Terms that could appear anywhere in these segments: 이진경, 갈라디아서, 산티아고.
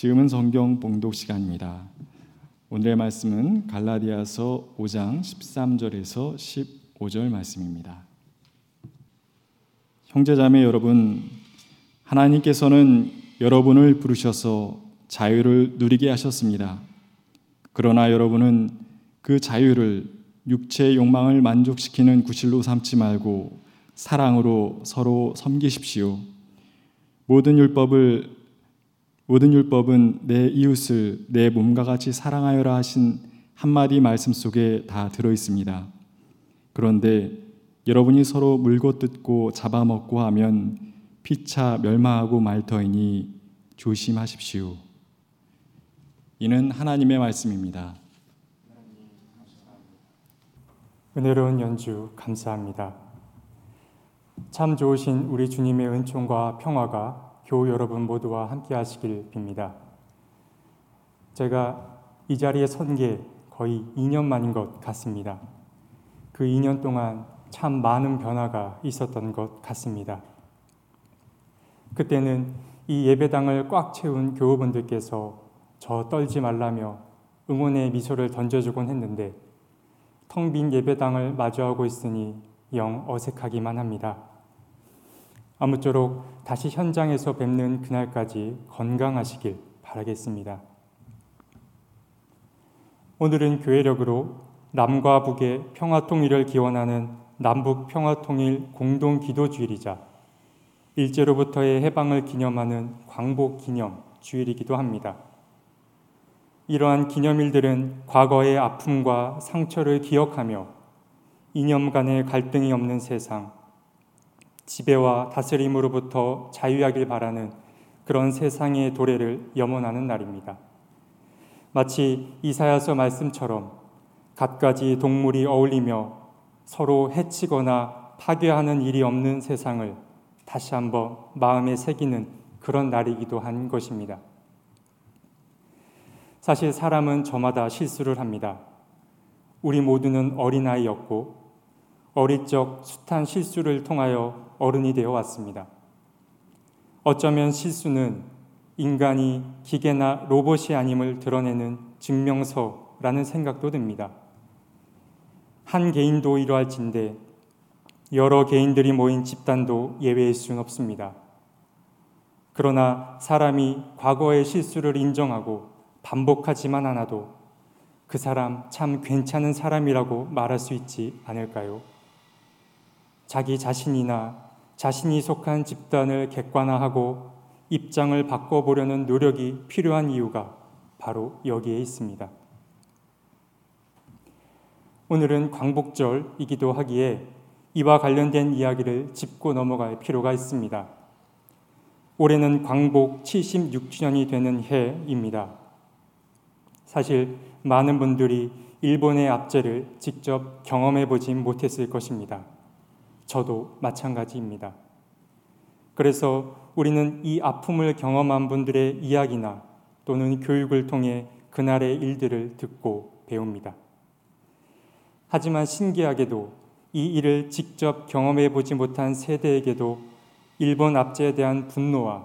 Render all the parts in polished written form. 지금은 성경 봉독 시간입니다. 오늘의 말씀은 갈라디아서 5장 13절에서 15절 말씀입니다. 형제자매 여러분, 하나님께서는 여러분을 부르셔서 자유를 누리게 하셨습니다. 그러나 여러분은 그 자유를 육체의 욕망을 만족시키는 구실로 삼지 말고 사랑으로 서로 섬기십시오. 모든 율법은 내 이웃을 내 몸과 같이 사랑하여라 하신 한마디 말씀 속에 다 들어 있습니다. 그런데 여러분이 서로 물고 뜯고 잡아먹고 하면 피차 멸망하고 말 터이니 조심하십시오. 이는 하나님의 말씀입니다. 은혜로운 연주 감사합니다. 참 좋으신 우리 주님의 은총과 평화가 교우 여러분 모두와 함께 하시길 빕니다. 제가 이 자리에 선 게 거의 2년 만인 것 같습니다. 그 2년 동안 참 많은 변화가 있었던 것 같습니다. 그때는 이 예배당을 꽉 채운 교우분들께서 저 떨지 말라며 응원의 미소를 던져주곤 했는데 텅 빈 예배당을 마주하고 있으니 영 어색하기만 합니다. 아무쪼록 다시 현장에서 뵙는 그날까지 건강하시길 바라겠습니다. 오늘은 교회력으로 남과 북의 평화통일을 기원하는 남북평화통일 공동기도주일이자 일제로부터의 해방을 기념하는 광복기념주일이기도 합니다. 이러한 기념일들은 과거의 아픔과 상처를 기억하며 이념 간의 갈등이 없는 세상, 지배와 다스림으로부터 자유하길 바라는 그런 세상의 도래를 염원하는 날입니다. 마치 이사야서 말씀처럼 갖가지 동물이 어울리며 서로 해치거나 파괴하는 일이 없는 세상을 다시 한번 마음에 새기는 그런 날이기도 한 것입니다. 사실 사람은 저마다 실수를 합니다. 우리 모두는 어린아이였고 어릴 적 숱한 실수를 통하여 어른이 되어 왔습니다. 어쩌면 실수는 인간이 기계나 로봇이 아님을 드러내는 증명서라는 생각도 듭니다. 한 개인도 이러할진데 여러 개인들이 모인 집단도 예외일 수는 없습니다. 그러나 사람이 과거의 실수를 인정하고 반복하지만 않아도 그 사람 참 괜찮은 사람이라고 말할 수 있지 않을까요? 자기 자신이나 자신이 속한 집단을 객관화하고 입장을 바꿔보려는 노력이 필요한 이유가 바로 여기에 있습니다. 오늘은 광복절이기도 하기에 이와 관련된 이야기를 짚고 넘어갈 필요가 있습니다. 올해는 광복 76주년이 되는 해입니다. 사실 많은 분들이 일본의 압제를 직접 경험해보지 못했을 것입니다. 저도 마찬가지입니다. 그래서 우리는 이 아픔을 경험한 분들의 이야기나 또는 교육을 통해 그날의 일들을 듣고 배웁니다. 하지만 신기하게도 이 일을 직접 경험해보지 못한 세대에게도 일본 압제에 대한 분노와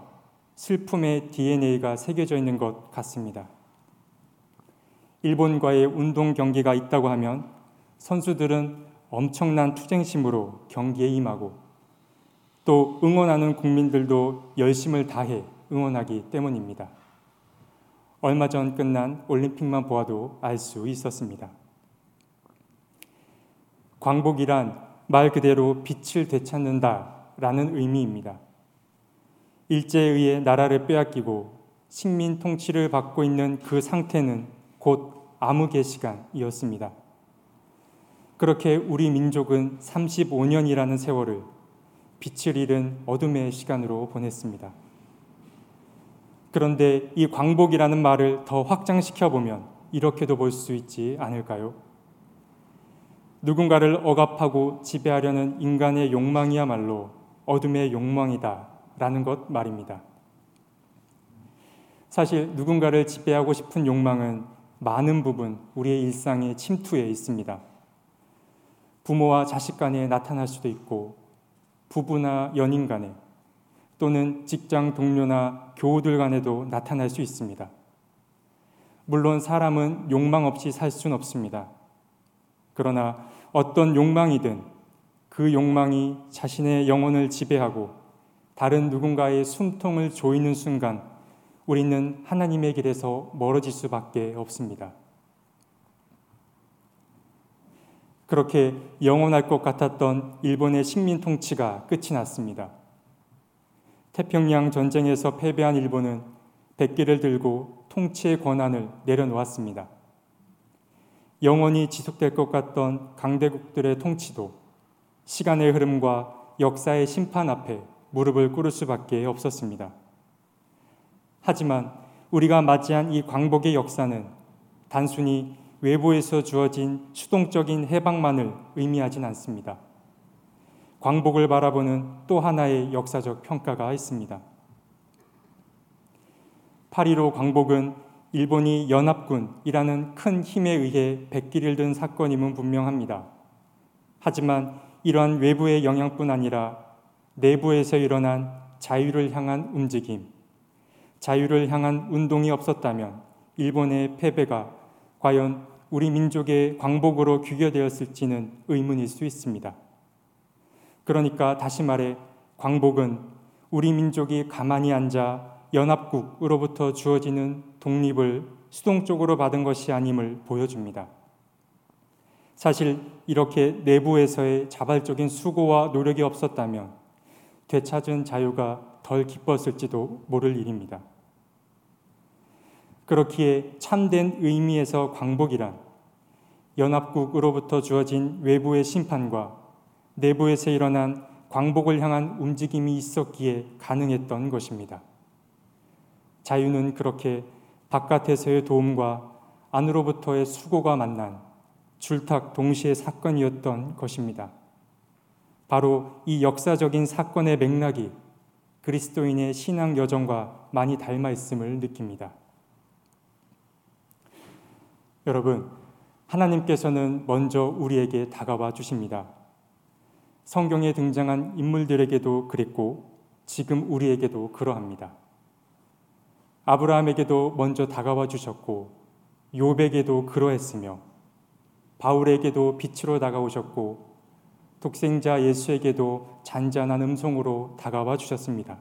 슬픔의 DNA가 새겨져 있는 것 같습니다. 일본과의 운동 경기가 있다고 하면 선수들은 엄청난 투쟁심으로 경기에 임하고 또 응원하는 국민들도 열심을 다해 응원하기 때문입니다. 얼마 전 끝난 올림픽만 보아도 알 수 있었습니다. 광복이란 말 그대로 빛을 되찾는다라는 의미입니다. 일제에 의해 나라를 빼앗기고 식민 통치를 받고 있는 그 상태는 곧 암흑의 시간이었습니다. 그렇게 우리 민족은 35년이라는 세월을 빛을 잃은 어둠의 시간으로 보냈습니다. 그런데 이 광복이라는 말을 더 확장시켜보면 이렇게도 볼 수 있지 않을까요? 누군가를 억압하고 지배하려는 인간의 욕망이야말로 어둠의 욕망이다 라는 것 말입니다. 사실 누군가를 지배하고 싶은 욕망은 많은 부분 우리의 일상에 침투해 있습니다. 부모와 자식 간에 나타날 수도 있고 부부나 연인 간에 또는 직장 동료나 교우들 간에도 나타날 수 있습니다. 물론 사람은 욕망 없이 살 수는 없습니다. 그러나 어떤 욕망이든 그 욕망이 자신의 영혼을 지배하고 다른 누군가의 숨통을 조이는 순간 우리는 하나님의 길에서 멀어질 수밖에 없습니다. 그렇게 영원할 것 같았던 일본의 식민 통치가 끝이 났습니다. 태평양 전쟁에서 패배한 일본은 백기를 들고 통치의 권한을 내려놓았습니다. 영원히 지속될 것 같던 강대국들의 통치도 시간의 흐름과 역사의 심판 앞에 무릎을 꿇을 수밖에 없었습니다. 하지만 우리가 맞이한 이 광복의 역사는 단순히 외부에서 주어진 수동적인 해방만을 의미하진 않습니다. 광복을 바라보는 또 하나의 역사적 평가가 있습니다. 8.15 광복은 일본이 연합군이라는 큰 힘에 의해 백기를 든 사건임은 분명합니다. 하지만 이러한 외부의 영향뿐 아니라 내부에서 일어난 자유를 향한 움직임, 자유를 향한 운동이 없었다면 일본의 패배가 과연 우리 민족의 광복으로 귀결되었을지는 의문일 수 있습니다. 그러니까 다시 말해 광복은 우리 민족이 가만히 앉아 연합국으로부터 주어지는 독립을 수동적으로 받은 것이 아님을 보여줍니다. 사실 이렇게 내부에서의 자발적인 수고와 노력이 없었다면 되찾은 자유가 덜 기뻤을지도 모를 일입니다. 그렇기에 참된 의미에서 광복이란 연합국으로부터 주어진 외부의 심판과 내부에서 일어난 광복을 향한 움직임이 있었기에 가능했던 것입니다. 자유는 그렇게 바깥에서의 도움과 안으로부터의 수고가 만난 줄탁 동시에 사건이었던 것입니다. 바로 이 역사적인 사건의 맥락이 그리스도인의 신앙 여정과 많이 닮아 있음을 느낍니다. 여러분, 하나님께서는 먼저 우리에게 다가와 주십니다. 성경에 등장한 인물들에게도 그랬고 지금 우리에게도 그러합니다. 아브라함에게도 먼저 다가와 주셨고 욥에게도 그러했으며 바울에게도 빛으로 다가오셨고 독생자 예수에게도 잔잔한 음성으로 다가와 주셨습니다.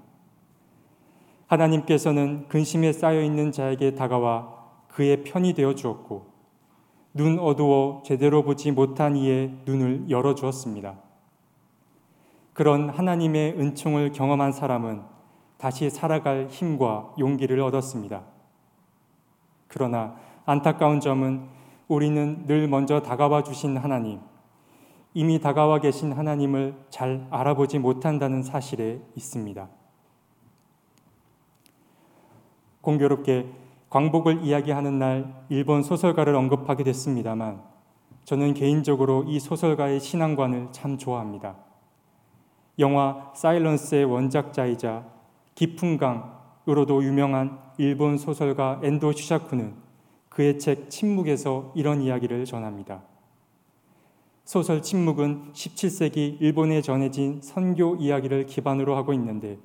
하나님께서는 근심에 쌓여있는 자에게 다가와 그의 편이 되어 주었고 눈 어두워 제대로 보지 못한 이의 눈을 열어주었습니다. 그런 하나님의 은총을 경험한 사람은 다시 살아갈 힘과 용기를 얻었습니다. 그러나 안타까운 점은 우리는 늘 먼저 다가와 주신 하나님, 이미 다가와 계신 하나님을 잘 알아보지 못한다는 사실에 있습니다. 공교롭게 광복을 이야기하는 날 일본 소설가를 언급하게 됐습니다만 저는 개인적으로 이 소설가의 신앙관을 참 좋아합니다. 영화 사일런스의 원작자이자 깊은 강으로도 유명한 일본 소설가 엔도 슈사쿠는 그의 책 침묵에서 이런 이야기를 전합니다. 소설 침묵은 17세기 일본에 전해진 선교 이야기를 기반으로 하고 있는데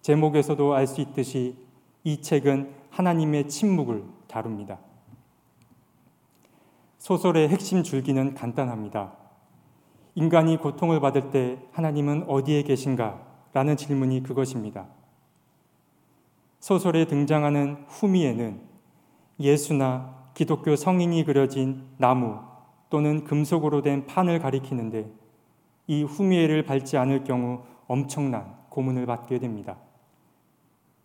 제목에서도 알 수 있듯이 이 책은 하나님의 침묵을 다룹니다. 소설의 핵심 줄기는 간단합니다. 인간이 고통을 받을 때 하나님은 어디에 계신가? 라는 질문이 그것입니다. 소설에 등장하는 후미에는 예수나 기독교 성인이 그려진 나무 또는 금속으로 된 판을 가리키는데 이 후미에를 밟지 않을 경우 엄청난 고문을 받게 됩니다.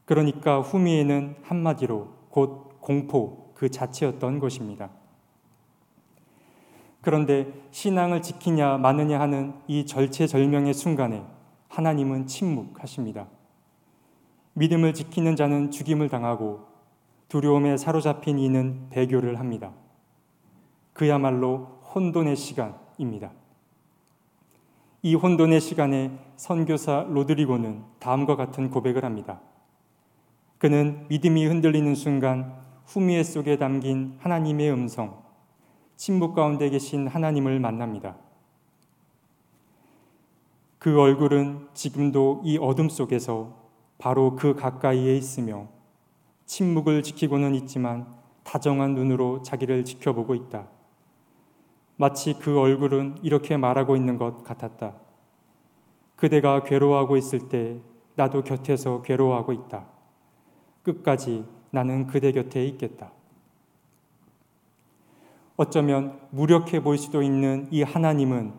그러니까 후미에는 한마디로 곧 공포 그 자체였던 것입니다. 그런데 신앙을 지키냐 마느냐 하는 이 절체절명의 순간에 하나님은 침묵하십니다. 믿음을 지키는 자는 죽임을 당하고 두려움에 사로잡힌 이는 배교를 합니다. 그야말로 혼돈의 시간입니다. 이 혼돈의 시간에 선교사 로드리고는 다음과 같은 고백을 합니다. 그는 믿음이 흔들리는 순간 후미에 속에 담긴 하나님의 음성, 침묵 가운데 계신 하나님을 만납니다. 그 얼굴은 지금도 이 어둠 속에서 바로 그 가까이에 있으며 침묵을 지키고는 있지만 다정한 눈으로 자기를 지켜보고 있다. 마치 그 얼굴은 이렇게 말하고 있는 것 같았다. 그대가 괴로워하고 있을 때 나도 곁에서 괴로워하고 있다. 끝까지 나는 그대 곁에 있겠다. 어쩌면 무력해 보일 수도 있는 이 하나님은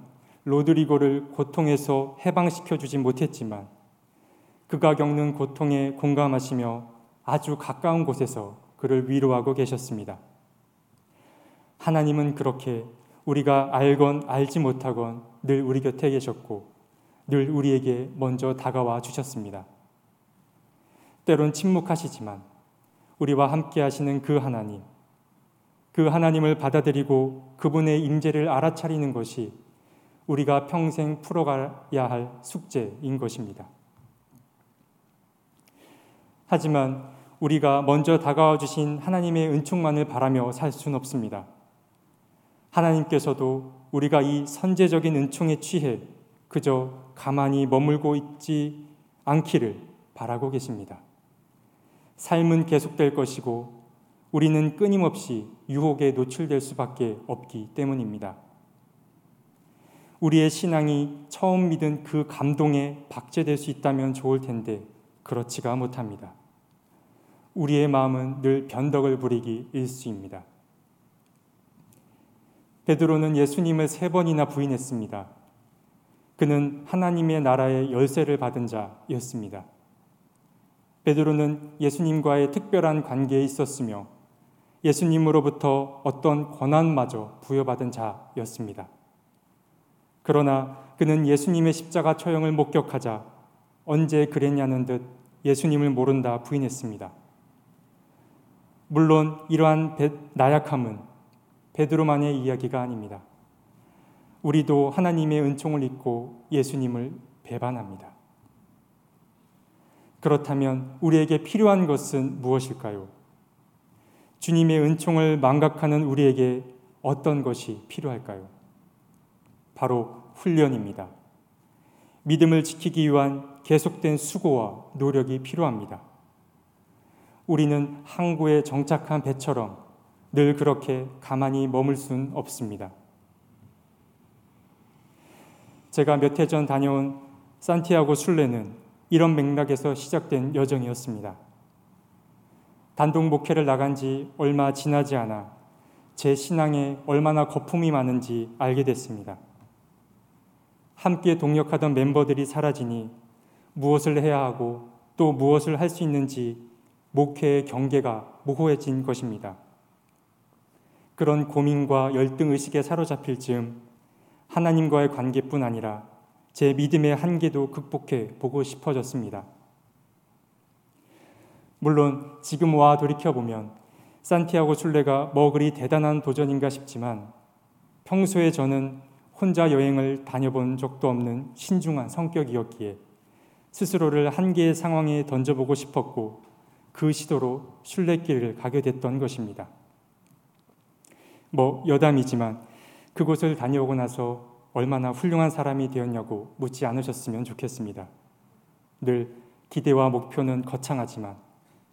로드리고를 고통에서 해방시켜 주지 못했지만 그가 겪는 고통에 공감하시며 아주 가까운 곳에서 그를 위로하고 계셨습니다. 하나님은 그렇게 우리가 알건 알지 못하건 늘 우리 곁에 계셨고 늘 우리에게 먼저 다가와 주셨습니다. 때론 침묵하시지만 우리와 함께 하시는 그 하나님, 그 하나님을 받아들이고 그분의 임재를 알아차리는 것이 우리가 평생 풀어가야 할 숙제인 것입니다. 하지만 우리가 먼저 다가와 주신 하나님의 은총만을 바라며 살 수는 없습니다. 하나님께서도 우리가 이 선제적인 은총에 취해 그저 가만히 머물고 있지 않기를 바라고 계십니다. 삶은 계속될 것이고 우리는 끊임없이 유혹에 노출될 수밖에 없기 때문입니다. 우리의 신앙이 처음 믿은 그 감동에 박제될 수 있다면 좋을 텐데 그렇지가 못합니다. 우리의 마음은 늘 변덕을 부리기 일쑤입니다. 베드로는 예수님을 3번이나 부인했습니다. 그는 하나님의 나라의 열쇠를 받은 자였습니다. 베드로는 예수님과의 특별한 관계에 있었으며 예수님으로부터 어떤 권한마저 부여받은 자였습니다. 그러나 그는 예수님의 십자가 처형을 목격하자 언제 그랬냐는 듯 예수님을 모른다 부인했습니다. 물론 이러한 나약함은 베드로만의 이야기가 아닙니다. 우리도 하나님의 은총을 잊고 예수님을 배반합니다. 그렇다면 우리에게 필요한 것은 무엇일까요? 주님의 은총을 망각하는 우리에게 어떤 것이 필요할까요? 바로 훈련입니다. 믿음을 지키기 위한 계속된 수고와 노력이 필요합니다. 우리는 항구에 정착한 배처럼 늘 그렇게 가만히 머물 순 없습니다. 제가 몇 해 전 다녀온 산티아고 순례는 이런 맥락에서 시작된 여정이었습니다. 단독 목회를 나간 지 얼마 지나지 않아 제 신앙에 얼마나 거품이 많은지 알게 됐습니다. 함께 동역하던 멤버들이 사라지니 무엇을 해야 하고 또 무엇을 할 수 있는지 목회의 경계가 모호해진 것입니다. 그런 고민과 열등의식에 사로잡힐 즈음 하나님과의 관계뿐 아니라 제 믿음의 한계도 극복해 보고 싶어졌습니다. 물론 지금 와 돌이켜보면 산티아고 순례가 뭐 그리 대단한 도전인가 싶지만 평소에 저는 혼자 여행을 다녀본 적도 없는 신중한 성격이었기에 스스로를 한계의 상황에 던져보고 싶었고 그 시도로 순례길을 가게 됐던 것입니다. 뭐 여담이지만 그곳을 다녀오고 나서 얼마나 훌륭한 사람이 되었냐고 묻지 않으셨으면 좋겠습니다. 늘 기대와 목표는 거창하지만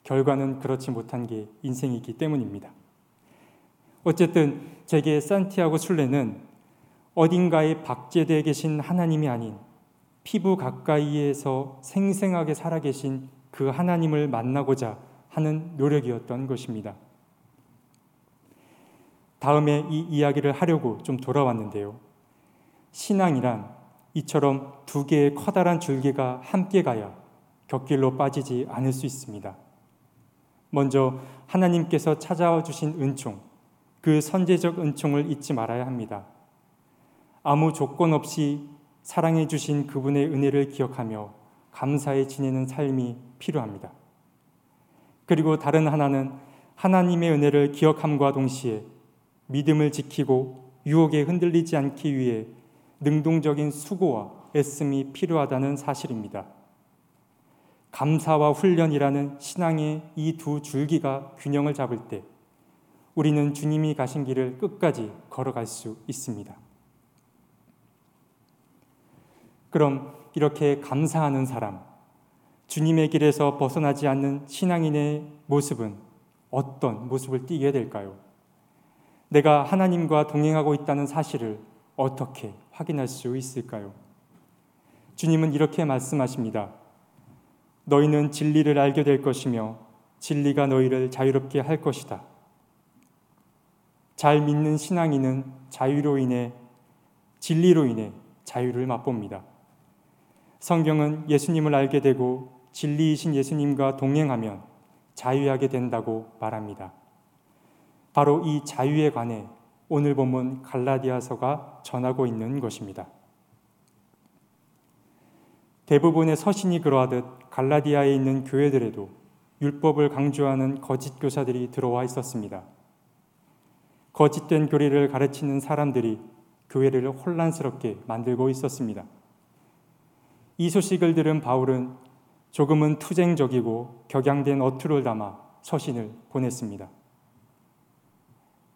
결과는 그렇지 못한 게 인생이기 때문입니다. 어쨌든 제게 산티아고 순례는 어딘가에 박제되어 계신 하나님이 아닌 피부 가까이에서 생생하게 살아계신 그 하나님을 만나고자 하는 노력이었던 것입니다. 다음에 이 이야기를 하려고 좀 돌아왔는데요. 신앙이란 이처럼 두 개의 커다란 줄기가 함께 가야 곁길로 빠지지 않을 수 있습니다. 먼저 하나님께서 찾아와 주신 은총, 그 선제적 은총을 잊지 말아야 합니다. 아무 조건 없이 사랑해 주신 그분의 은혜를 기억하며 감사히 지내는 삶이 필요합니다. 그리고 다른 하나는 하나님의 은혜를 기억함과 동시에 믿음을 지키고 유혹에 흔들리지 않기 위해 능동적인 수고와 애씀이 필요하다는 사실입니다. 감사와 훈련이라는 신앙의 이 두 줄기가 균형을 잡을 때 우리는 주님이 가신 길을 끝까지 걸어갈 수 있습니다. 그럼 이렇게 감사하는 사람, 주님의 길에서 벗어나지 않는 신앙인의 모습은 어떤 모습을 띠게 될까요? 내가 하나님과 동행하고 있다는 사실을 어떻게 확인할 수 있을까요? 주님은 이렇게 말씀하십니다. 너희는 진리를 알게 될 것이며 진리가 너희를 자유롭게 할 것이다. 잘 믿는 신앙인은 진리로 인해 자유를 맛봅니다. 성경은 예수님을 알게 되고 진리이신 예수님과 동행하면 자유하게 된다고 말합니다. 바로 이 자유에 관해 오늘 본문 갈라디아서가 전하고 있는 것입니다. 대부분의 서신이 그러하듯 갈라디아에 있는 교회들에도 율법을 강조하는 거짓 교사들이 들어와 있었습니다. 거짓된 교리를 가르치는 사람들이 교회를 혼란스럽게 만들고 있었습니다. 이 소식을 들은 바울은 조금은 투쟁적이고 격양된 어투를 담아 서신을 보냈습니다.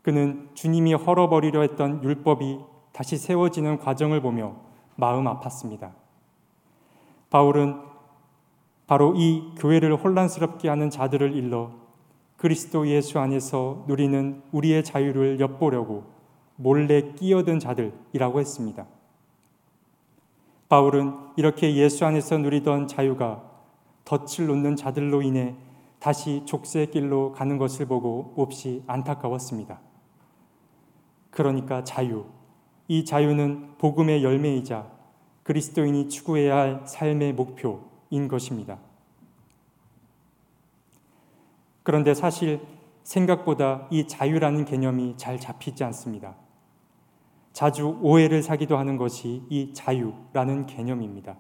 그는 주님이 헐어버리려 했던 율법이 다시 세워지는 과정을 보며 마음 아팠습니다. 바울은 바로 이 교회를 혼란스럽게 하는 자들을 일러 그리스도 예수 안에서 누리는 우리의 자유를 엿보려고 몰래 끼어든 자들이라고 했습니다. 바울은 이렇게 예수 안에서 누리던 자유가 덫을 놓는 자들로 인해 다시 족쇄의 길로 가는 것을 보고 몹시 안타까웠습니다. 그러니까 이 자유는 복음의 열매이자 그리스도인이 추구해야 할 삶의 목표인 것입니다. 그런데 사실 생각보다 이 자유라는 개념이 잘 잡히지 않습니다. 자주 오해를 사기도 하는 것이 이 자유라는 개념입니다.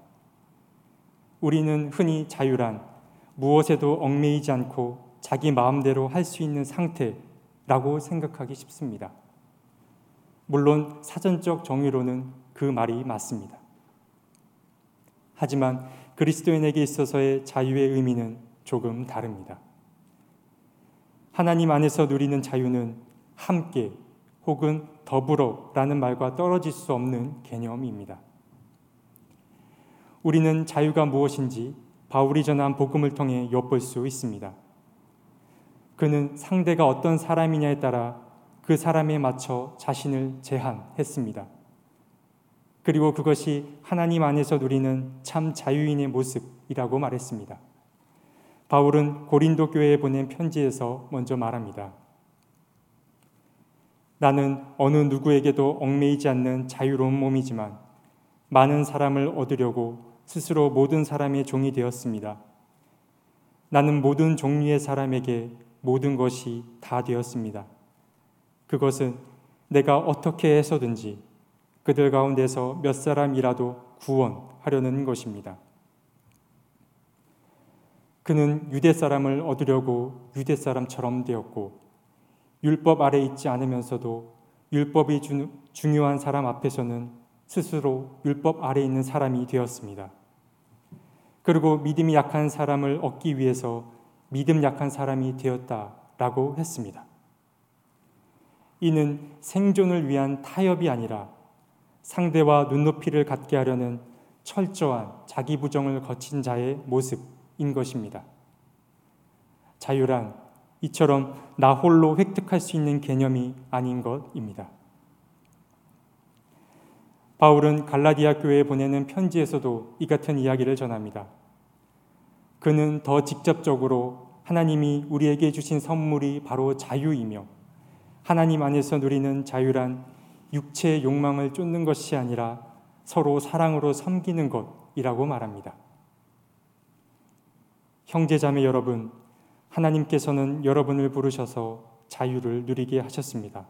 우리는 흔히 자유란 무엇에도 얽매이지 않고 자기 마음대로 할 수 있는 상태라고 생각하기 쉽습니다. 물론 사전적 정의로는 그 말이 맞습니다. 하지만 그리스도인에게 있어서의 자유의 의미는 조금 다릅니다. 하나님 안에서 누리는 자유는 함께 혹은 더불어라는 말과 떨어질 수 없는 개념입니다. 우리는 자유가 무엇인지 바울이 전한 복음을 통해 엿볼 수 있습니다. 그는 상대가 어떤 사람이냐에 따라 그 사람에 맞춰 자신을 제한했습니다. 그리고 그것이 하나님 안에서 누리는 참 자유인의 모습이라고 말했습니다. 바울은 고린도 교회에 보낸 편지에서 먼저 말합니다. 나는 어느 누구에게도 얽매이지 않는 자유로운 몸이지만 많은 사람을 얻으려고 스스로 모든 사람의 종이 되었습니다. 나는 모든 종류의 사람에게 모든 것이 다 되었습니다. 그것은 내가 어떻게 해서든지 그들 가운데서 몇 사람이라도 구원하려는 것입니다. 그는 유대 사람을 얻으려고 유대 사람처럼 되었고 율법 아래 있지 않으면서도 율법이 중요한 사람 앞에서는 스스로 율법 아래 있는 사람이 되었습니다. 그리고 믿음이 약한 사람을 얻기 위해서 믿음 약한 사람이 되었다라고 했습니다. 이는 생존을 위한 타협이 아니라 상대와 눈높이를 갖게 하려는 철저한 자기 부정을 거친 자의 모습 인 것입니다. 자유란 이처럼 나 홀로 획득할 수 있는 개념이 아닌 것입니다. 바울은 갈라디아 교회에 보내는 편지에서도 이 같은 이야기를 전합니다. 그는 더 직접적으로 하나님이 우리에게 주신 선물이 바로 자유이며 하나님 안에서 누리는 자유란 육체의 욕망을 쫓는 것이 아니라 서로 사랑으로 섬기는 것이라고 말합니다. 형제자매 여러분, 하나님께서는 여러분을 부르셔서 자유를 누리게 하셨습니다.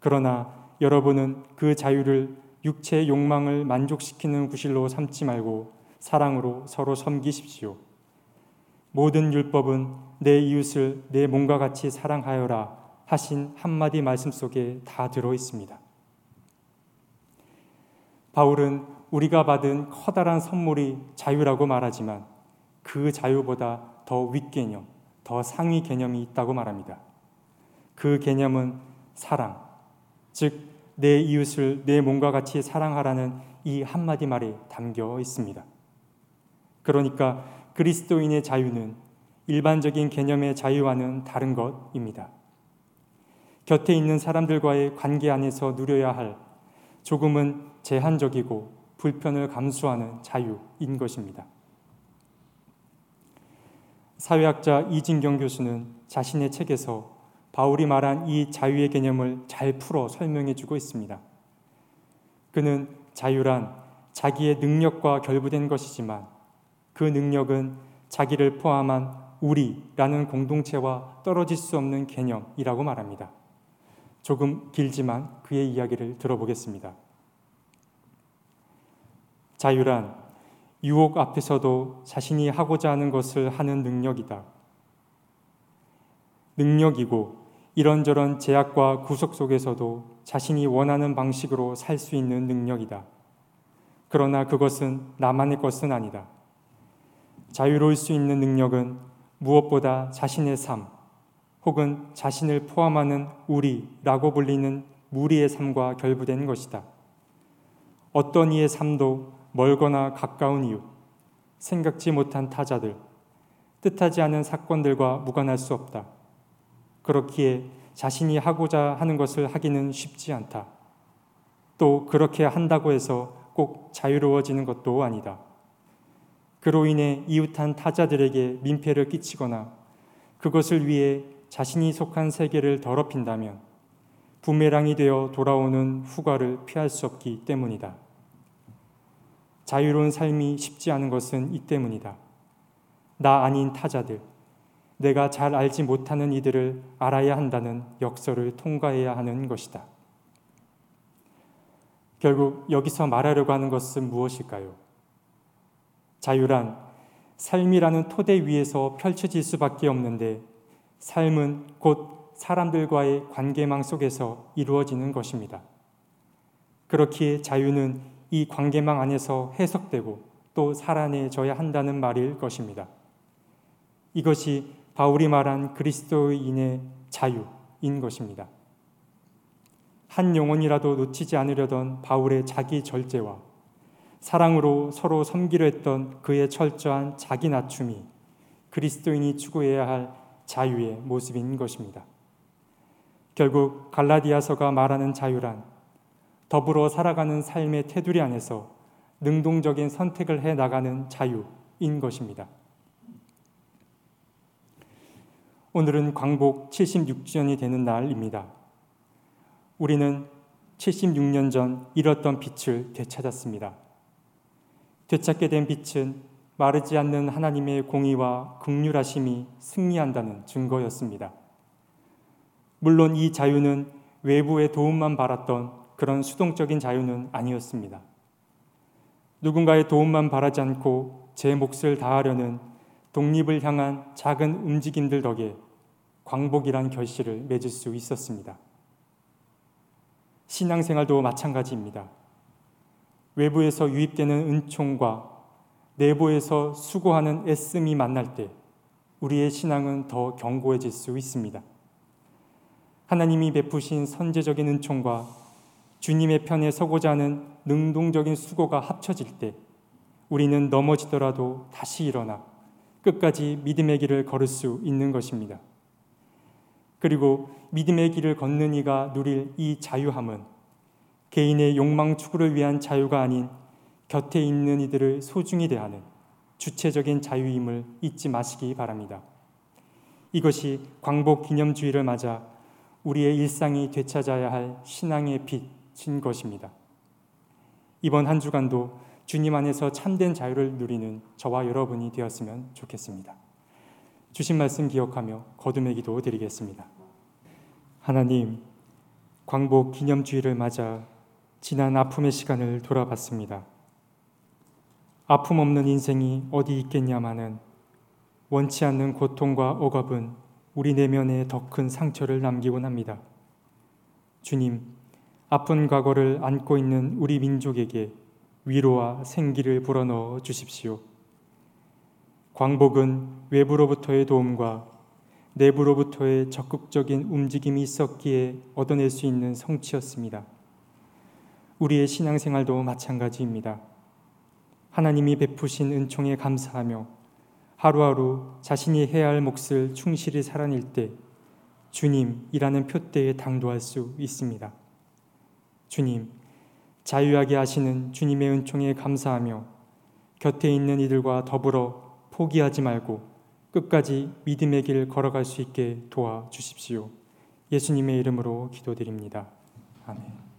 그러나 여러분은 그 자유를 육체의 욕망을 만족시키는 구실로 삼지 말고 사랑으로 서로 섬기십시오. 모든 율법은 내 이웃을 내 몸과 같이 사랑하여라 하신 한마디 말씀 속에 다 들어 있습니다. 바울은 우리가 받은 커다란 선물이 자유라고 말하지만 그 자유보다 더 윗개념, 더 상위 개념이 있다고 말합니다. 그 개념은 사랑, 즉 내 이웃을 내 몸과 같이 사랑하라는 이 한마디 말에 담겨 있습니다. 그러니까 그리스도인의 자유는 일반적인 개념의 자유와는 다른 것입니다. 곁에 있는 사람들과의 관계 안에서 누려야 할 조금은 제한적이고 불편을 감수하는 자유인 것입니다. 사회학자 이진경 교수는 자신의 책에서 바울이 말한 이 자유의 개념을 잘 풀어 설명해주고 있습니다. 그는 자유란 자기의 능력과 결부된 것이지만 그 능력은 자기를 포함한 우리라는 공동체와 떨어질 수 없는 개념이라고 말합니다. 조금 길지만 그의 이야기를 들어보겠습니다. 자유란 유혹 앞에서도 자신이 하고자 하는 것을 하는 능력이다. 능력이고 이런저런 제약과 구속 속에서도 자신이 원하는 방식으로 살 수 있는 능력이다. 그러나 그것은 나만의 것은 아니다. 자유로울 수 있는 능력은 무엇보다 자신의 삶 혹은 자신을 포함하는 우리라고 불리는 무리의 삶과 결부된 것이다. 어떤 이의 삶도 멀거나 가까운 이웃, 생각지 못한 타자들, 뜻하지 않은 사건들과 무관할 수 없다. 그렇기에 자신이 하고자 하는 것을 하기는 쉽지 않다. 또 그렇게 한다고 해서 꼭 자유로워지는 것도 아니다. 그로 인해 이웃한 타자들에게 민폐를 끼치거나 그것을 위해 자신이 속한 세계를 더럽힌다면 부메랑이 되어 돌아오는 후과를 피할 수 없기 때문이다. 자유로운 삶이 쉽지 않은 것은 이 때문이다. 나 아닌 타자들, 내가 잘 알지 못하는 이들을 알아야 한다는 역설을 통과해야 하는 것이다. 결국 여기서 말하려고 하는 것은 무엇일까요? 자유란 삶이라는 토대 위에서 펼쳐질 수밖에 없는데 삶은 곧 사람들과의 관계망 속에서 이루어지는 것입니다. 그렇기에 자유는 이 관계망 안에서 해석되고 또 살아내져야 한다는 말일 것입니다. 이것이 바울이 말한 그리스도인의 자유인 것입니다. 한 영혼이라도 놓치지 않으려던 바울의 자기 절제와 사랑으로 서로 섬기려 했던 그의 철저한 자기 낮춤이 그리스도인이 추구해야 할 자유의 모습인 것입니다. 결국 갈라디아서가 말하는 자유란 더불어 살아가는 삶의 테두리 안에서 능동적인 선택을 해나가는 자유인 것입니다. 오늘은 광복 76주년이 되는 날입니다. 우리는 76년 전 잃었던 빛을 되찾았습니다. 되찾게 된 빛은 마르지 않는 하나님의 공의와 긍휼하심이 승리한다는 증거였습니다. 물론 이 자유는 외부의 도움만 바랐던 그런 수동적인 자유는 아니었습니다. 누군가의 도움만 바라지 않고 제 몫을 다하려는 독립을 향한 작은 움직임들 덕에 광복이란 결실을 맺을 수 있었습니다. 신앙생활도 마찬가지입니다. 외부에서 유입되는 은총과 내부에서 수고하는 애씀이 만날 때 우리의 신앙은 더 견고해질 수 있습니다. 하나님이 베푸신 선제적인 은총과 주님의 편에 서고자 하는 능동적인 수고가 합쳐질 때 우리는 넘어지더라도 다시 일어나 끝까지 믿음의 길을 걸을 수 있는 것입니다. 그리고 믿음의 길을 걷는 이가 누릴 이 자유함은 개인의 욕망 추구를 위한 자유가 아닌 곁에 있는 이들을 소중히 대하는 주체적인 자유임을 잊지 마시기 바랍니다. 이것이 광복 기념주의를 맞아 우리의 일상이 되찾아야 할 신앙의 빛 진 것입니다. 이번 한 주간도 주님 안에서 참된 자유를 누리는 저와 여러분이 되었으면 좋겠습니다. 주신 말씀 기억하며 거듭의 기도 드리겠습니다. 하나님, 광복 기념주의를 맞아 지난 아픔의 시간을 돌아봤습니다. 아픔 없는 인생이 어디 있겠냐마는 원치 않는 고통과 억압은 우리 내면에 더 큰 상처를 남기곤 합니다. 주님, 아픈 과거를 안고 있는 우리 민족에게 위로와 생기를 불어넣어 주십시오. 광복은 외부로부터의 도움과 내부로부터의 적극적인 움직임이 있었기에 얻어낼 수 있는 성취였습니다. 우리의 신앙생활도 마찬가지입니다. 하나님이 베푸신 은총에 감사하며 하루하루 자신이 해야 할 몫을 충실히 살아낼 때 주님이라는 표대에 당도할 수 있습니다. 주님, 자유하게 하시는 주님의 은총에 감사하며 곁에 있는 이들과 더불어 포기하지 말고 끝까지 믿음의 길 걸어갈 수 있게 도와주십시오. 예수님의 이름으로 기도드립니다. 아멘.